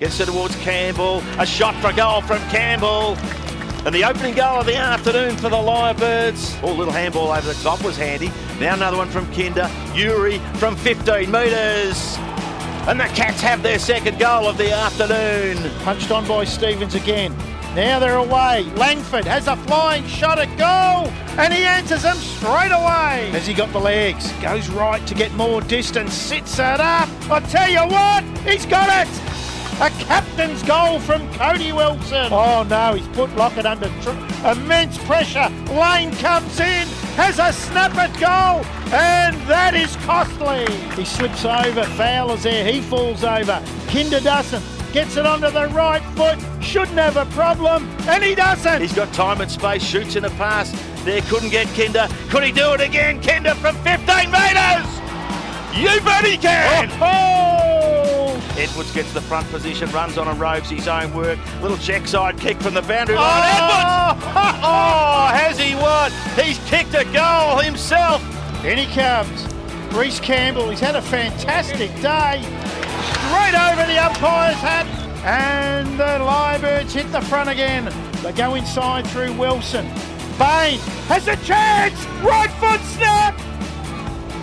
Gets it towards Campbell, a shot for goal from Campbell, and the opening goal of the afternoon for the Lyrebirds. Oh, little handball over the top was handy. Now another one from Kinder, Uri from 15 metres, and the Cats have their second goal of the afternoon. Punched on by Stevens again. Now they're away. Langford has a flying shot at goal, and he answers him straight away. Has he got the legs? Goes right to get more distance, sits it up. I tell you what, he's got it! A captain's goal from Cody Wilson. Oh no, he's put Lockett under immense pressure. Lane comes in, has a snap at goal, and that is costly. He slips over, Fowler's there, he falls over. Kinder doesn't, gets it onto the right foot, shouldn't have a problem, and he doesn't. He's got time and space, shoots in a pass. There, couldn't get Kinder. Could he do it again? Kinder from 15 metres. You bet he can. Oh. Edwards gets the front position, runs on and roves his own work. Little check side kick from the boundary line. Edwards! Oh, has he won? He's kicked a goal himself. In he comes. Reece Campbell, he's had a fantastic day. Straight over the umpire's hat. And the Lyrebirds hit the front again. They go inside through Wilson. Bain has a chance. Right foot snap.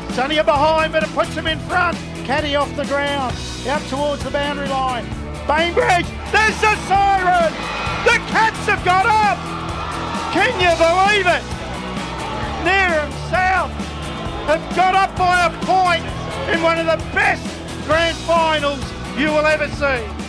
It's only a behind, but it puts him in front. Caddy off the ground, out towards the boundary line. Bainbridge, there's the siren! The Cats have got up! Can you believe it? Near himself have got up by a point in one of the best grand finals you will ever see.